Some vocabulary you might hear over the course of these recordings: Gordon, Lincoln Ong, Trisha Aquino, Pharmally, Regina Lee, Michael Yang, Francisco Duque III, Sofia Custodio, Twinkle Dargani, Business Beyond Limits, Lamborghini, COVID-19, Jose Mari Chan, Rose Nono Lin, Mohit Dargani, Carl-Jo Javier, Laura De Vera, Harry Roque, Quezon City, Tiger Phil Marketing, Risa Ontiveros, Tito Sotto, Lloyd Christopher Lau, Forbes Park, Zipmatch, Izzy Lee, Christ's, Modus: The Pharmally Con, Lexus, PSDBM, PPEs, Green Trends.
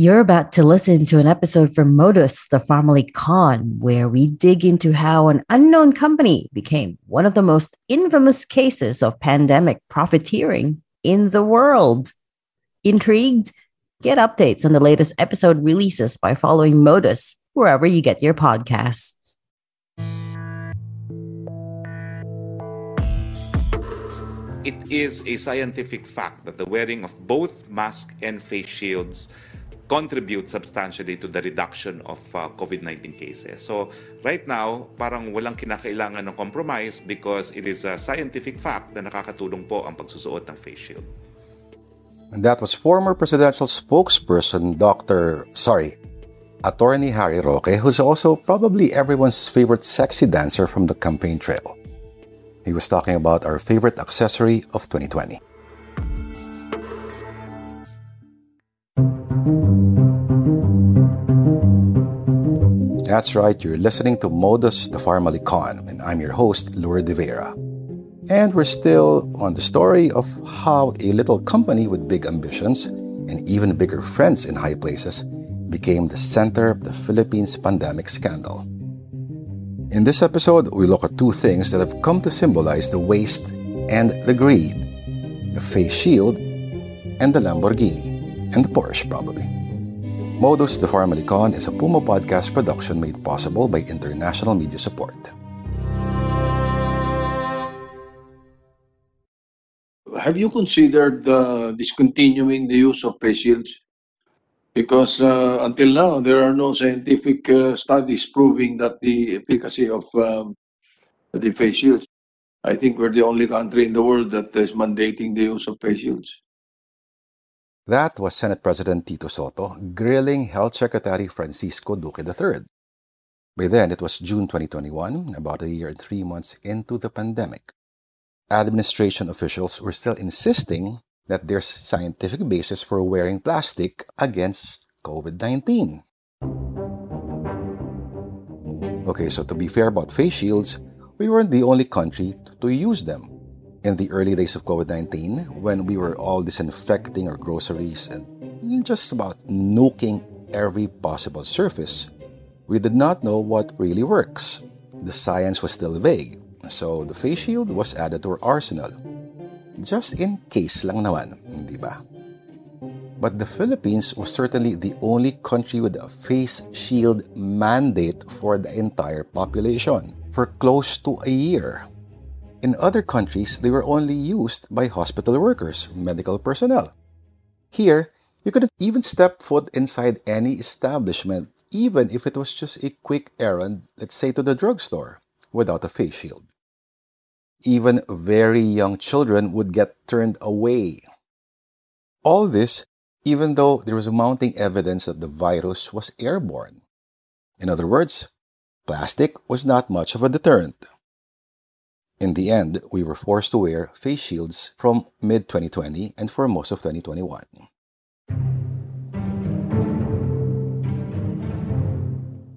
You're about to listen to an episode from Modus: The Pharmally Con, where we dig into how an unknown company became one of the most infamous cases of pandemic profiteering in the world. Intrigued? Get updates on the latest episode releases by following Modus wherever you get your podcasts. It is a scientific fact that the wearing of both masks and face shields contribute substantially to the reduction of COVID-19 cases. So right now, parang walang kinakailangan ng compromise because it is a scientific fact na nakakatulong po ang pagsusuot ng face shield. And that was former presidential spokesperson Attorney Harry Roque, who's also probably everyone's favorite sexy dancer from the campaign trail. He was talking about our favorite accessory of 2020. That's right, you're listening to Modus: The Pharmally Con, and I'm your host, Laura De Vera. And we're still on the story of how a little company with big ambitions and even bigger friends in high places became the center of the Philippines' pandemic scandal. In this episode, we look at two things that have come to symbolize the waste and the greed: the face shield and the Lamborghini, and the Porsche probably. Modus: The Pharmally Con is a Puma podcast production made possible by international media support. Have you considered discontinuing the use of face shields? Because until now, there are no scientific studies proving that the efficacy of the face shields. I think we're the only country in the world that is mandating the use of face shields. That was Senate President Tito Sotto grilling Health Secretary Francisco Duque III. By then, it was June 2021, about a year and 3 months into the pandemic. Administration officials were still insisting that there's scientific basis for wearing plastic against COVID-19. Okay, so to be fair about face shields, we weren't the only country to use them. In the early days of COVID-19, when we were all disinfecting our groceries and just about nuking every possible surface, we did not know what really works. The science was still vague, so the face shield was added to our arsenal. Just in case lang naman, di ba? But the Philippines was certainly the only country with a face shield mandate for the entire population for close to a year. In other countries, they were only used by hospital workers, medical personnel. Here, you couldn't even step foot inside any establishment, even if it was just a quick errand, let's say to the drugstore, without a face shield. Even very young children would get turned away. All this, even though there was mounting evidence that the virus was airborne. In other words, plastic was not much of a deterrent. In the end, we were forced to wear face shields from mid-2020 and for most of 2021.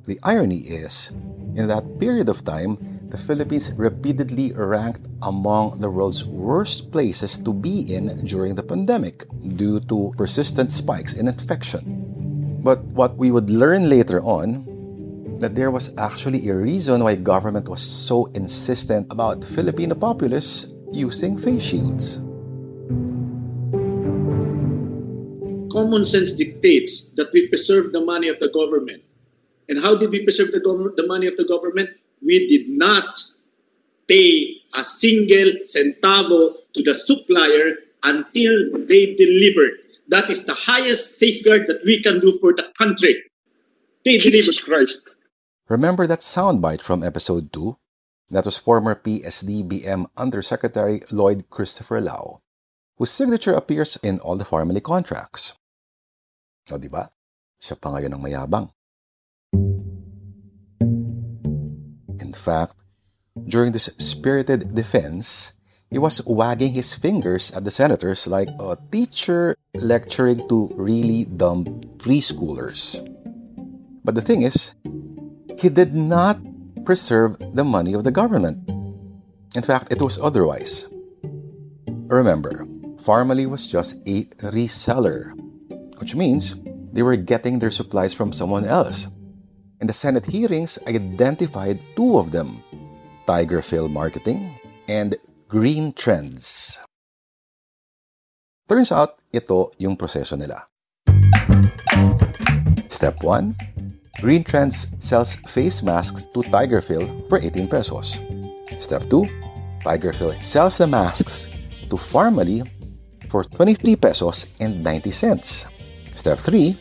The irony is, in that period of time, the Philippines repeatedly ranked among the world's worst places to be in during the pandemic due to persistent spikes in infection. But what we would learn later on that there was actually a reason why government was so insistent about Filipino populace using face shields. Common sense dictates that we preserve the money of the government. And how did we preserve the money of the government? We did not pay a single centavo to the supplier until they delivered. That is the highest safeguard that we can do for the country. They delivered. Jesus Christ. Remember that soundbite from episode 2? That was former PSDBM Undersecretary Lloyd Christopher Lau, whose signature appears in all the Pharmally contracts. O diba? Siya pa ngayon ang mayabang. In fact, during this spirited defense, he was wagging his fingers at the senators like a teacher lecturing to really dumb preschoolers. But the thing is, he did not preserve the money of the government. In fact, it was otherwise. Remember, Pharmally was just a reseller, which means they were getting their supplies from someone else. And the Senate hearings identified two of them, Tiger Phil Marketing and Green Trends. Turns out, ito yung proseso nila. Step 1. Green Trends sells face masks to Tiger Phil for 18 pesos. Step 2, Tiger Phil sells the masks to Pharmally for 23 pesos and 90 cents. Step 3,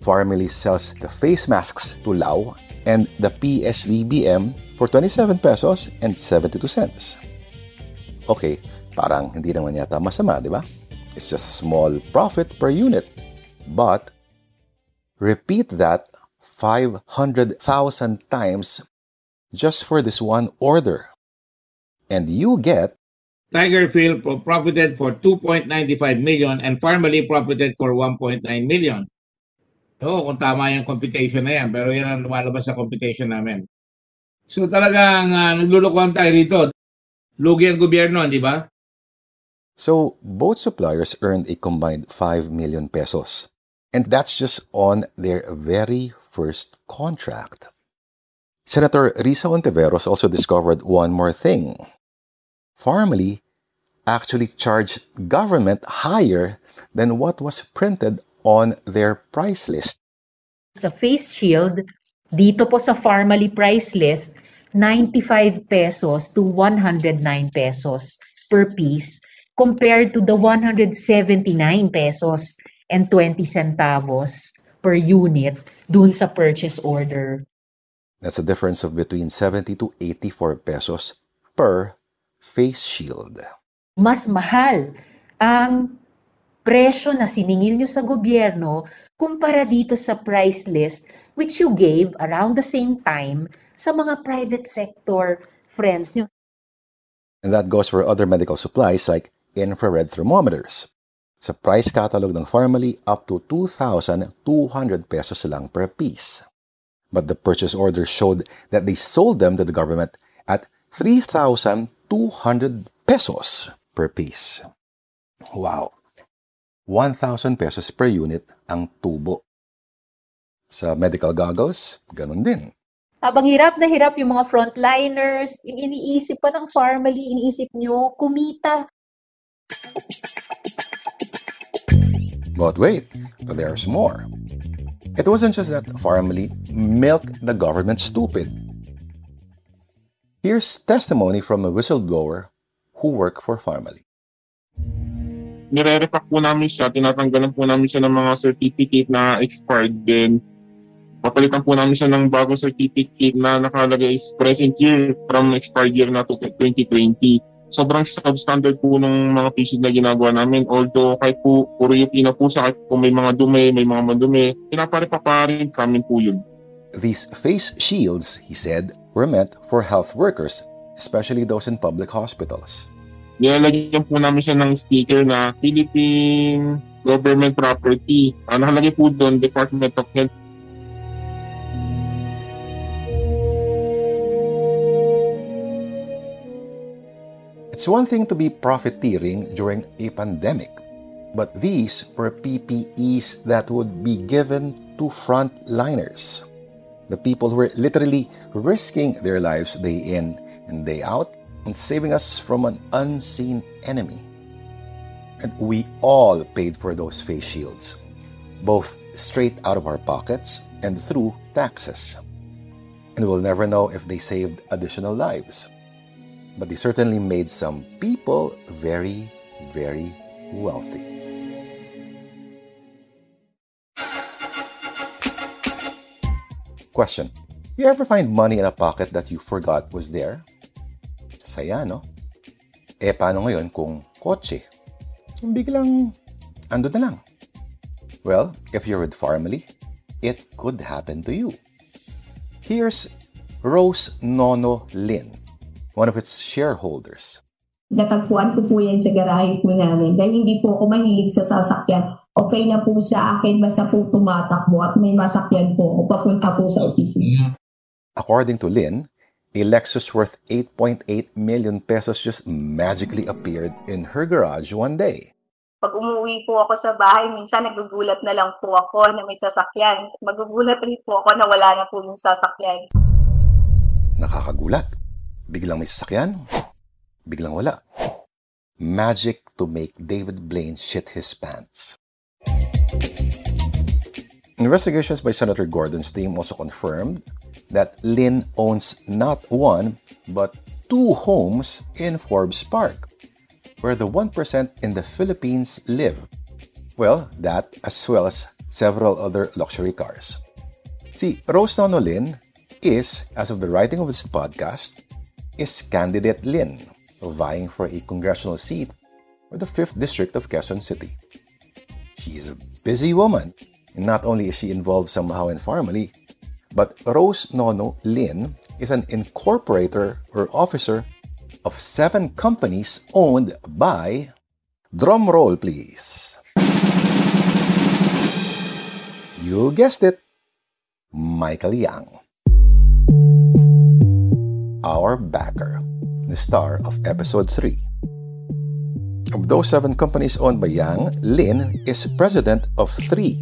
Pharmally sells the face masks to Lau and the PSDBM for 27 pesos and 72 cents. Okay, parang hindi naman yata masama, di ba? It's just a small profit per unit. But repeat that 500,000 times just for this one order. And you get Tiger Phil profited for 2.95 million and Pharmally profited for 1.9 million. So, kung tama yung computation na yan, pero yan ang lumalabas sa computation namin. So, talagang naglulukuhan tayo rito. Lugi ang gobyerno, di ba? So, both suppliers earned a combined 5 million pesos. And that's just on their very first contract. Senator Risa Ontiveros also discovered one more thing. Pharmally actually charged government higher than what was printed on their price list. Sa face shield, dito po sa Pharmally price list, 95 pesos to 109 pesos per piece compared to the 179 pesos and 20 centavos per unit dun sa purchase order. That's a difference of between 70 to 84 pesos per face shield. Mas mahal ang presyo na siningil nyo sa gobyerno kumpara dito sa price list which you gave around the same time sa mga private sector friends nyo. And that goes for other medical supplies like infrared thermometers. Sa price catalog ng Pharmally, up to 2,200 pesos lang per piece. But the purchase order showed that they sold them to the government at 3,200 pesos per piece. Wow! 1,000 pesos per unit ang tubo. Sa medical goggles, ganun din. Habang hirap na hirap yung mga frontliners, iniisip pa ng Pharmally, iniisip nyo, kumita. But wait, there's more. It wasn't just that Pharmally milked the government stupid. Here's testimony from a whistleblower who worked for Pharmally. Nire-repack po namin siya, tinatanggalan po namin siya ng mga certificate na expired din. Papalitan po namin siya ng bagong certificate na nakalagay is present year from expired year na to 2020. Sobrang substandard po ng mga pieces na ginagawa namin. Although kahit po puro yung ina po sa kahit kung may mga dumi, may mga madumi, pinapare-paparin sa amin po yun. These face shields, he said, were meant for health workers, especially those in public hospitals. Nilalagyan po namin siya ng sticker na Philippine Government Property. Nakalagay po doon, Department of Health. It's one thing to be profiteering during a pandemic, but these were PPEs that would be given to frontliners, the people who were literally risking their lives day in and day out and saving us from an unseen enemy. And we all paid for those face shields, both straight out of our pockets and through taxes. And we'll never know if they saved additional lives. But they certainly made some people very, very wealthy. Question. You ever find money in a pocket that you forgot was there? saya, no? Eh, paano ngayon kung kotse? Biglang, ando na lang. Well, if you're with Pharmally, it could happen to you. Here's Rose Nono Lin, one of its shareholders. Natagpuan ko po yan sa garahe po namin. Dahil hindi po ako mahilig sa sasakyan. Okay na po sa akin, basta po tumatakbo at may masakyan po o papunta po sa opisina. According to Lin, a Lexus worth 8.8 million pesos just magically appeared in her garage one day. Pag umuwi po ako sa bahay, minsan nagugulat na lang po ako na may sasakyan. Magugulat rin po ako na wala na po yung sasakyan. Nakakagulat. Biglang may sasakyan, biglang wala. Magic to make David Blaine shit his pants. Investigations by Senator Gordon's team also confirmed that Lin owns not one, but two homes in Forbes Park, where the 1% in the Philippines live. Well, that as well as several other luxury cars. See, Rose Nono Lin is, as of the writing of this podcast, is Candidate Lin, vying for a congressional seat for the 5th District of Quezon City. She is a busy woman, and not only is she involved somehow in Pharmally, but Rose Nono Lin is an incorporator or officer of 7 companies owned by, drum roll please, you guessed it, Michael Yang. Our backer, the star of episode 3. Of those 7 companies owned by Yang, Lin is president of 3.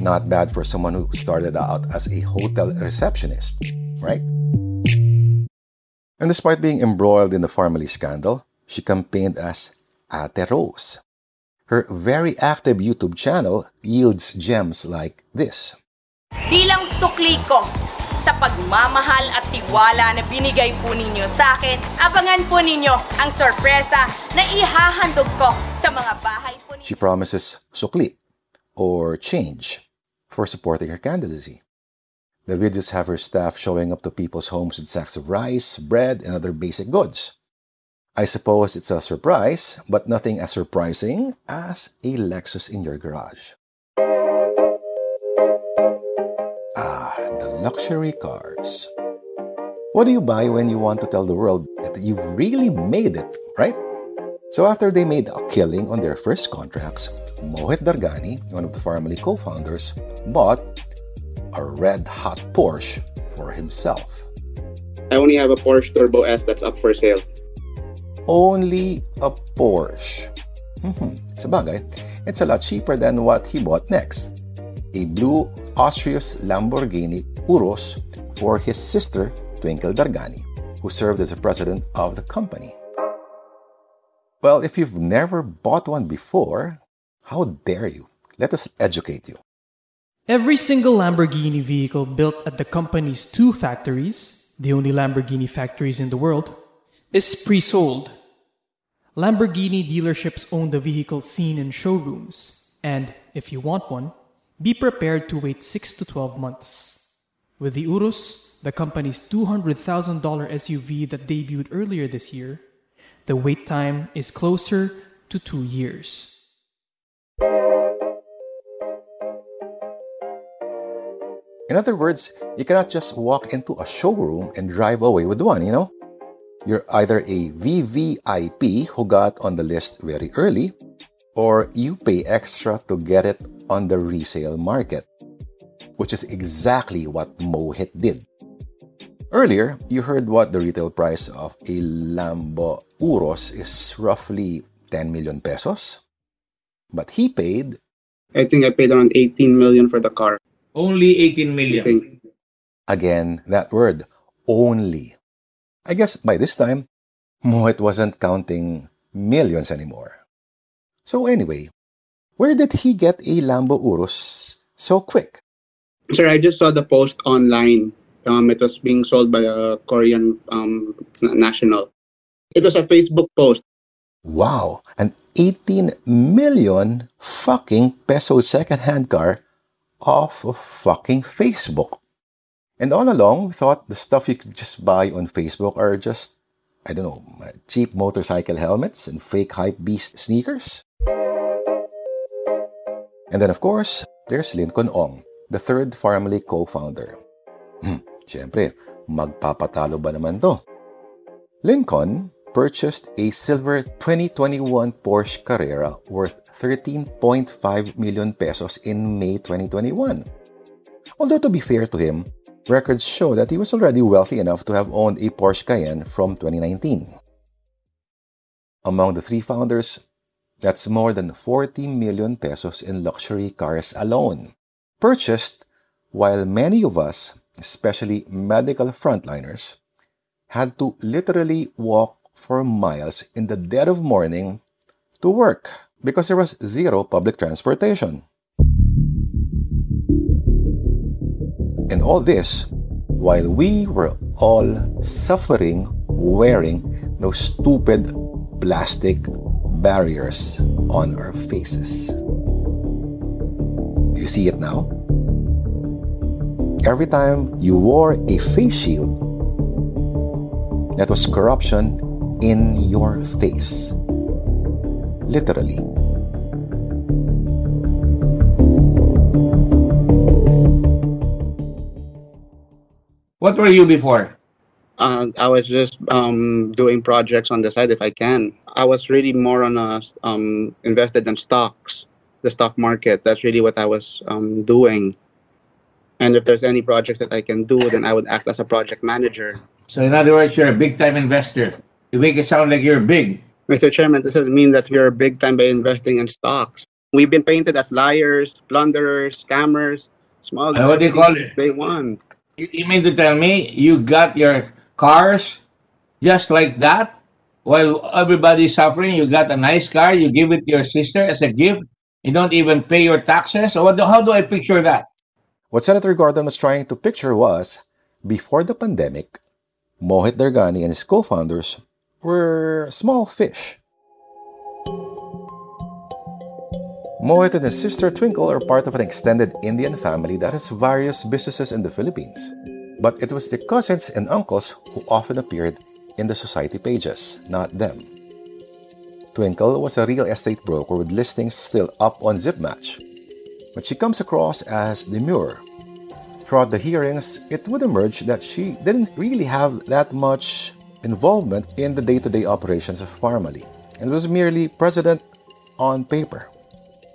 Not bad for someone who started out as a hotel receptionist, right? And despite being embroiled in the Pharmally scandal, she campaigned as Ate Rose. Her very active YouTube channel yields gems like this. Bilang sukli ko sa pagmamahal at tiwala na binigay po ninyo sa akin, abangan po ninyo ang sorpresa na ihahandog ko sa mga bahay po ninyo. She promises sukli or change for supporting her candidacy. The videos have her staff showing up to people's homes with sacks of rice, bread, and other basic goods. I suppose it's a surprise, but nothing as surprising as a Lexus in your garage. Ah, the luxury cars. What do you buy when you want to tell the world that you've really made it, right? So after they made a killing on their first contracts, Mohit Dargani, one of the Pharmally co-founders, bought a red-hot Porsche for himself. I only have a Porsche Turbo S that's up for sale. Only a Porsche. Sabagay, it's a lot cheaper than what he bought next. A blue Austria's Lamborghini Urus for his sister, Twinkle Dargani, who served as the president of the company. Well, if you've never bought one before, how dare you? Let us educate you. Every single Lamborghini vehicle built at the company's 2 factories, the only Lamborghini factories in the world, is pre-sold. Lamborghini dealerships own the vehicles seen in showrooms, and if you want one, be prepared to wait 6 to 12 months. With the Urus, the company's $200,000 SUV that debuted earlier this year, the wait time is closer to 2 years. In other words, you cannot just walk into a showroom and drive away with one, you know? You're either a VVIP who got on the list very early, or you pay extra to get it on the resale market, which is exactly what Mohit did. Earlier, you heard what the retail price of a Lambo Urus is, roughly 10 million pesos. But he paid... I think I paid around 18 million for the car. Only 18 million. Again, that word, only. I guess by this time, Mohit wasn't counting millions anymore. So anyway, where did he get a Lambo Urus so quick? Sir, I just saw the post online. It was being sold by a Korean national. It was a Facebook post. Wow, an 18 million fucking peso second-hand car off of fucking Facebook. And all along, we thought the stuff you could just buy on Facebook are just I don't know, cheap motorcycle helmets and fake hype beast sneakers. And then of course, there's Lincoln Ong, the third Pharmally co-founder. Siyempre, magpapatalo ba naman to? Lincoln purchased a silver 2021 Porsche Carrera worth 13.5 million pesos in May 2021. Although to be fair to him, records show that he was already wealthy enough to have owned a Porsche Cayenne from 2019. Among the three founders, that's more than 40 million pesos in luxury cars alone, purchased while many of us, especially medical frontliners, had to literally walk for miles in the dead of morning to work because there was zero public transportation. And all this while we were all suffering wearing those stupid plastic barriers on our faces. You see it now? Every time you wore a face shield, that was corruption in your face. Literally. What were you before? I was just doing projects on the side if I can. I was really more on invested in stocks, the stock market. That's really what I was doing. And if there's any project that I can do, then I would act as a project manager. So in other words, you're a big-time investor. You make it sound like you're big. Mr. Chairman, this doesn't mean that you're a big-time by investing in stocks. We've been painted as liars, plunderers, scammers, smugglers. What do you call it? They won. You mean to tell me you got your cars just like that? While everybody's suffering, you got a nice car, you give it to your sister as a gift, you don't even pay your taxes? So how do I picture that? What Senator Gordon was trying to picture was, before the pandemic, Mohit Dargani and his co-founders were small fish. Mohit and his sister Twinkle are part of an extended Indian family that has various businesses in the Philippines. But it was the cousins and uncles who often appeared in the society pages, not them. Twinkle was a real estate broker with listings still up on Zipmatch, but she comes across as demure. Throughout the hearings, it would emerge that she didn't really have that much involvement in the day-to-day operations of Pharmally and was merely president on paper.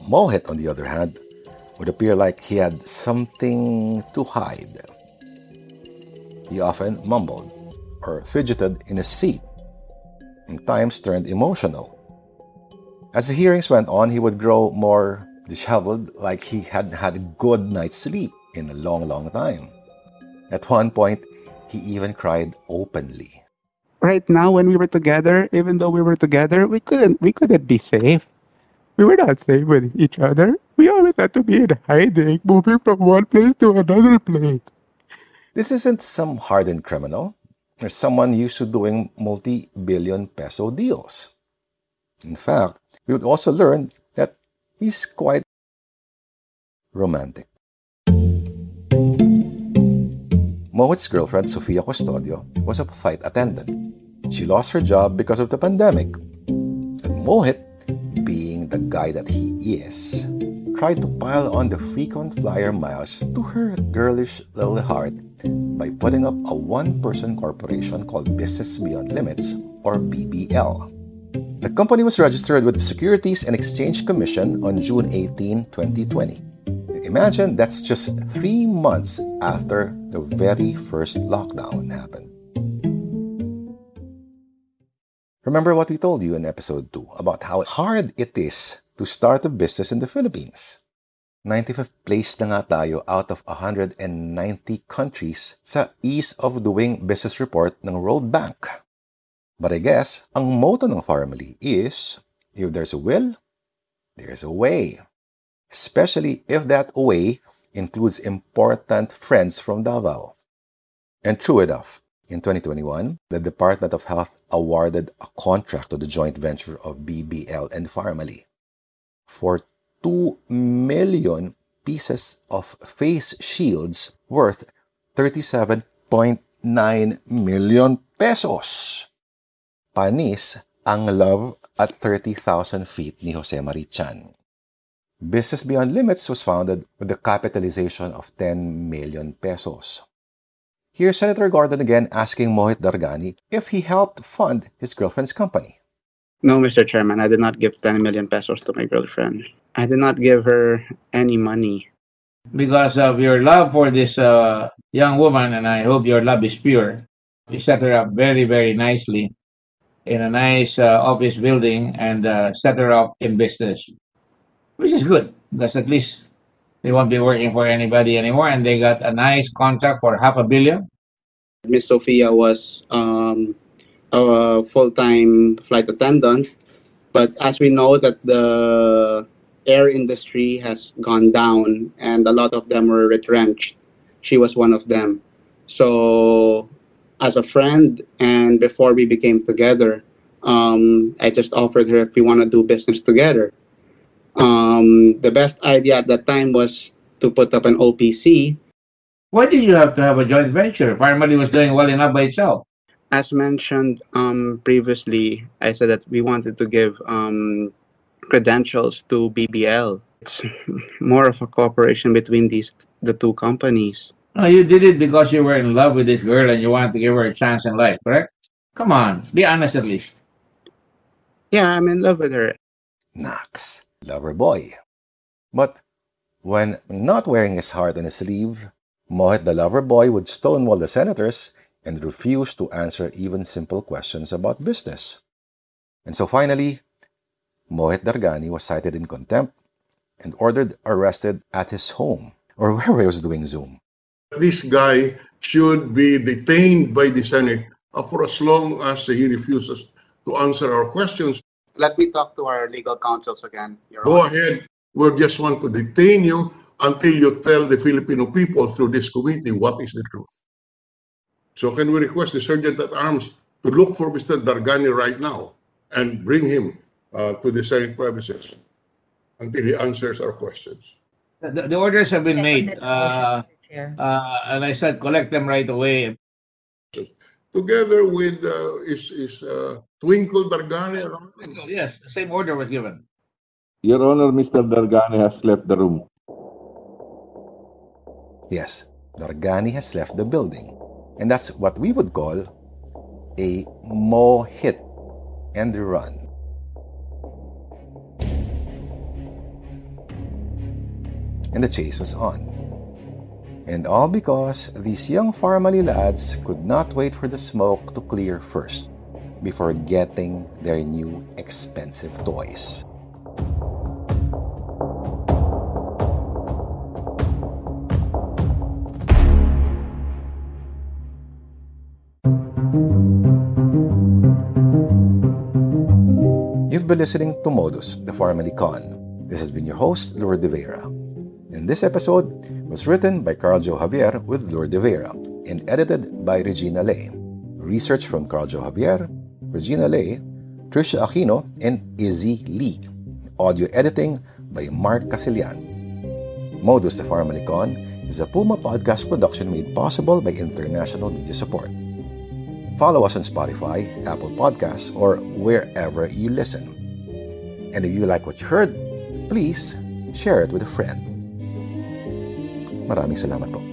Mohit, on the other hand, would appear like he had something to hide. He often mumbled or fidgeted in his seat and times turned emotional. As the hearings went on, he would grow more disheveled, like he hadn't had a good night's sleep in a long, long time. At one point, he even cried openly. Right now, when we were together, even though we were together, we couldn't be safe. We were not safe with each other. We always had to be in hiding, moving from one place to another place. This isn't some hardened criminal or someone used to doing multi-billion peso deals. In fact, we would also learn that he's quite romantic. Mohit's girlfriend, Sofia Custodio, was a flight attendant. She lost her job because of the pandemic. And Mohit, being the guy that he is, tried to pile on the frequent flyer miles to her girlish little heart by putting up a one-person corporation called Business Beyond Limits, or BBL. The company was registered with the Securities and Exchange Commission on June 18, 2020. Imagine that's just 3 months after the very first lockdown happened. Remember what we told you in episode 2 about how hard it is to start a business in the Philippines. 95th place na nga tayo out of 190 countries sa ease of doing business report ng World Bank. But I guess, ang motto ng Pharmally is, if there's a will, there's a way. Especially if that way includes important friends from Davao. And true enough, in 2021, the Department of Health awarded a contract to the joint venture of BBL and Pharmally for 2 million pieces of face shields worth 37.9 million pesos. Panis ang Love at 30,000 Feet ni Jose Mari Chan. Business Beyond Limits was founded with a capitalization of 10 million pesos. Here's Senator Gordon again asking Mohit Dargani if he helped fund his girlfriend's company. No, Mr. Chairman, I did not give 10 million pesos to my girlfriend. I did not give her any money. Because of your love for this young woman, and I hope your love is pure, we set her up very, very nicely in a nice office building and set her up in business, which is good because at least they won't be working for anybody anymore, and they got a nice contract for $500 million. Miss Sofia was a full-time flight attendant, but as we know that the air industry has gone down and a lot of them were retrenched. She was one of them. So as a friend, and before we became together, I just offered her if we want to do business together. The best idea at that time was to put up an OPC. Why did you have to have a joint venture? Pharmally was doing well enough by itself. As mentioned previously, I said that we wanted to give credentials to BBL. It's more of a cooperation between the two companies. No, you did it because you were in love with this girl and you wanted to give her a chance in life, correct? Come on, be honest at least. Yeah, I'm in love with her. Knox, lover boy. But when not wearing his heart on his sleeve, Mohit the lover boy would stonewall the senators and refuse to answer even simple questions about business. And so finally, Mohit Dargani was cited in contempt and ordered arrested at his home or wherever he was doing Zoom. This guy should be detained by the Senate for as long as he refuses to answer our questions. Let me talk to our legal counsels again, Your Honor. Go ahead. We just want to detain you until you tell the Filipino people through this committee what is the truth. So can we request the Sergeant at Arms to look for Mr. Dargani right now and bring him to the Senate premises until he answers our questions. The orders have been made, and I said collect them right away. Together with Twinkle Dargani. Yes, the same order was given. Your Honor, Mr. Dargani has left the room. Yes, Dargani has left the building, and that's what we would call a mo-hit and run. And the chase was on. And all because these young Pharmally lads could not wait for the smoke to clear first before getting their new expensive toys. You've been listening to Modus, the Pharmally Con. This has been your host, Laura De Vera. And this episode was written by Carl-Jo Javier with Laura De Vera and edited by Regina Lee. Research from Carl-Jo Javier, Regina Lee, Trisha Aquino, and Izzy Lee. Audio editing by Mark Casilian. Modus the Pharmally Con is a Puma podcast production made possible by international media support. Follow us on Spotify, Apple Podcasts, or wherever you listen. And if you like what you heard, please share it with a friend. Maraming salamat po.